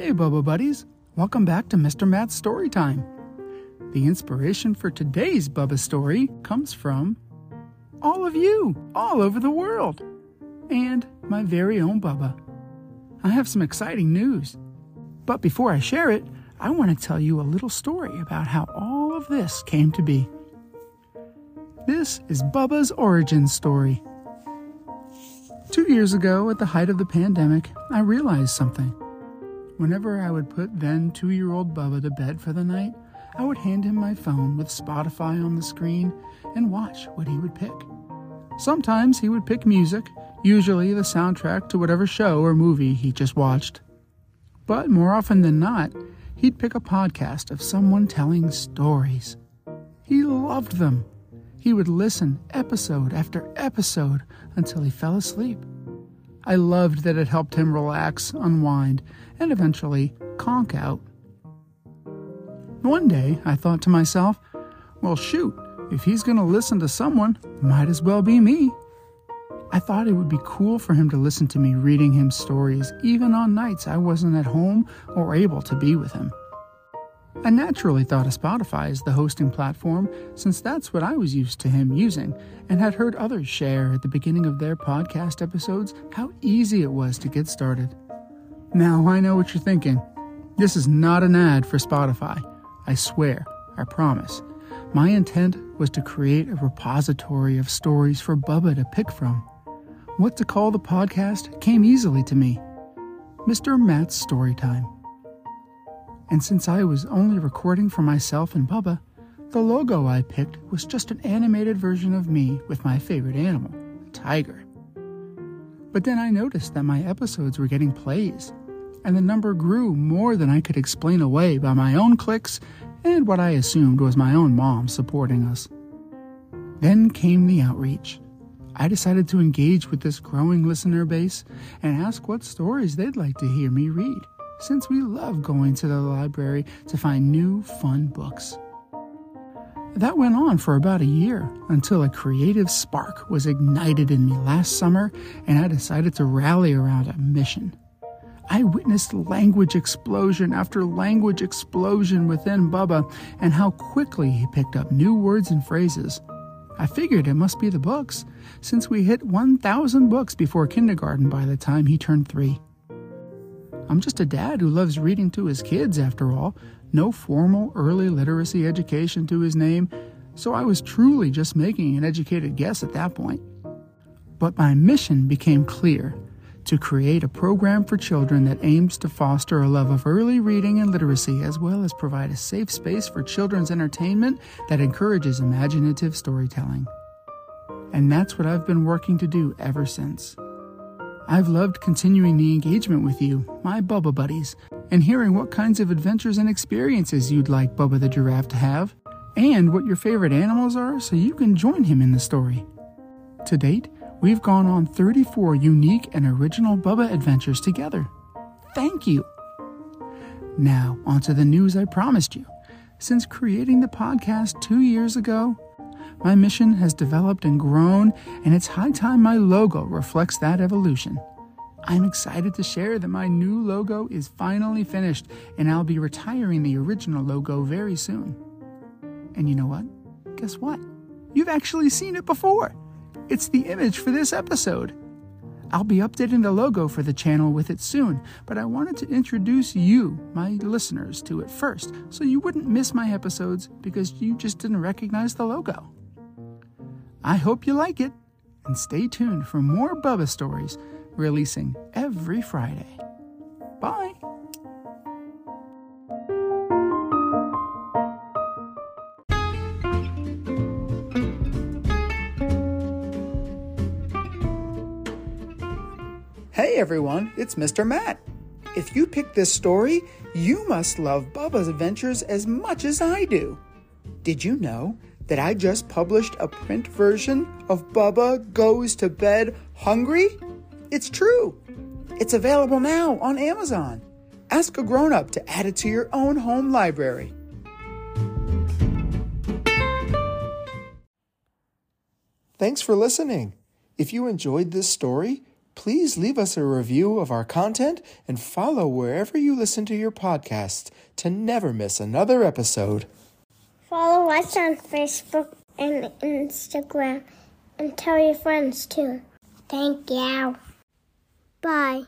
Hey Bubba buddies, welcome back to Mr. Matt's Storytime. The inspiration for today's Bubba story comes from all of you, all over the world, and my very own Bubba. I have some exciting news, but before I share it, I want to tell you a little story about how all of this came to be. This is Bubba's origin story. 2 years ago, at the height of the pandemic, I realized something. Whenever I would put then 2-year-old Bubba to bed for the night, I would hand him my phone with Spotify on the screen and watch what he would pick. Sometimes he would pick music, usually the soundtrack to whatever show or movie he just watched. But more often than not, he'd pick a podcast of someone telling stories. He loved them. He would listen episode after episode until he fell asleep. I loved that it helped him relax, unwind, and eventually conk out. One day, I thought to myself, well, shoot, if he's going to listen to someone, might as well be me. I thought it would be cool for him to listen to me reading him stories, even on nights I wasn't at home or able to be with him. I naturally thought of Spotify as the hosting platform, since that's what I was used to him using, and had heard others share at the beginning of their podcast episodes how easy it was to get started. Now I know what you're thinking. This is not an ad for Spotify. I swear, I promise. My intent was to create a repository of stories for Bubba to pick from. What to call the podcast came easily to me. Mr. Matt's Storytime. And since I was only recording for myself and Bubba, the logo I picked was just an animated version of me with my favorite animal, a tiger. But then I noticed that my episodes were getting plays, and the number grew more than I could explain away by my own clicks and what I assumed was my own mom supporting us. Then came the outreach. I decided to engage with this growing listener base and ask what stories they'd like to hear me read, since we love going to the library to find new, fun books. That went on for about a year, until a creative spark was ignited in me last summer, and I decided to rally around a mission. I witnessed language explosion within Bubba, and how quickly he picked up new words and phrases. I figured it must be the books, since we hit 1,000 books before kindergarten by the time he turned 3. I'm just a dad who loves reading to his kids, after all. No formal early literacy education to his name, so I was truly just making an educated guess at that point. But my mission became clear: to create a program for children that aims to foster a love of early reading and literacy, as well as provide a safe space for children's entertainment that encourages imaginative storytelling. And that's what I've been working to do ever since. I've loved continuing the engagement with you, my Bubba buddies, and hearing what kinds of adventures and experiences you'd like Bubba the Giraffe to have, and what your favorite animals are, so you can join him in the story. To date, we've gone on 34 unique and original Bubba adventures together. Thank you! Now, onto the news I promised you. Since creating the podcast 2 years ago, my mission has developed and grown, and it's high time my logo reflects that evolution. I'm excited to share that my new logo is finally finished, and I'll be retiring the original logo very soon. And you know what? Guess what? You've actually seen it before. It's the image for this episode. I'll be updating the logo for the channel with it soon, but I wanted to introduce you, my listeners, to it first, so you wouldn't miss my episodes because you just didn't recognize the logo. I hope you like it, and stay tuned for more Bubba stories, releasing every Friday. Bye! Hey everyone, it's Mr. Matt. If you picked this story, you must love Bubba's adventures as much as I do. Did you know that I just published a print version of Bubba Goes to Bed Hungry? It's true. It's available now on Amazon. Ask a grown-up to add it to your own home library. Thanks for listening. If you enjoyed this story, Please leave us a review of our content and follow wherever you listen to your podcast to never miss another episode. Follow us on Facebook and Instagram and tell your friends too. Thank you. Bye.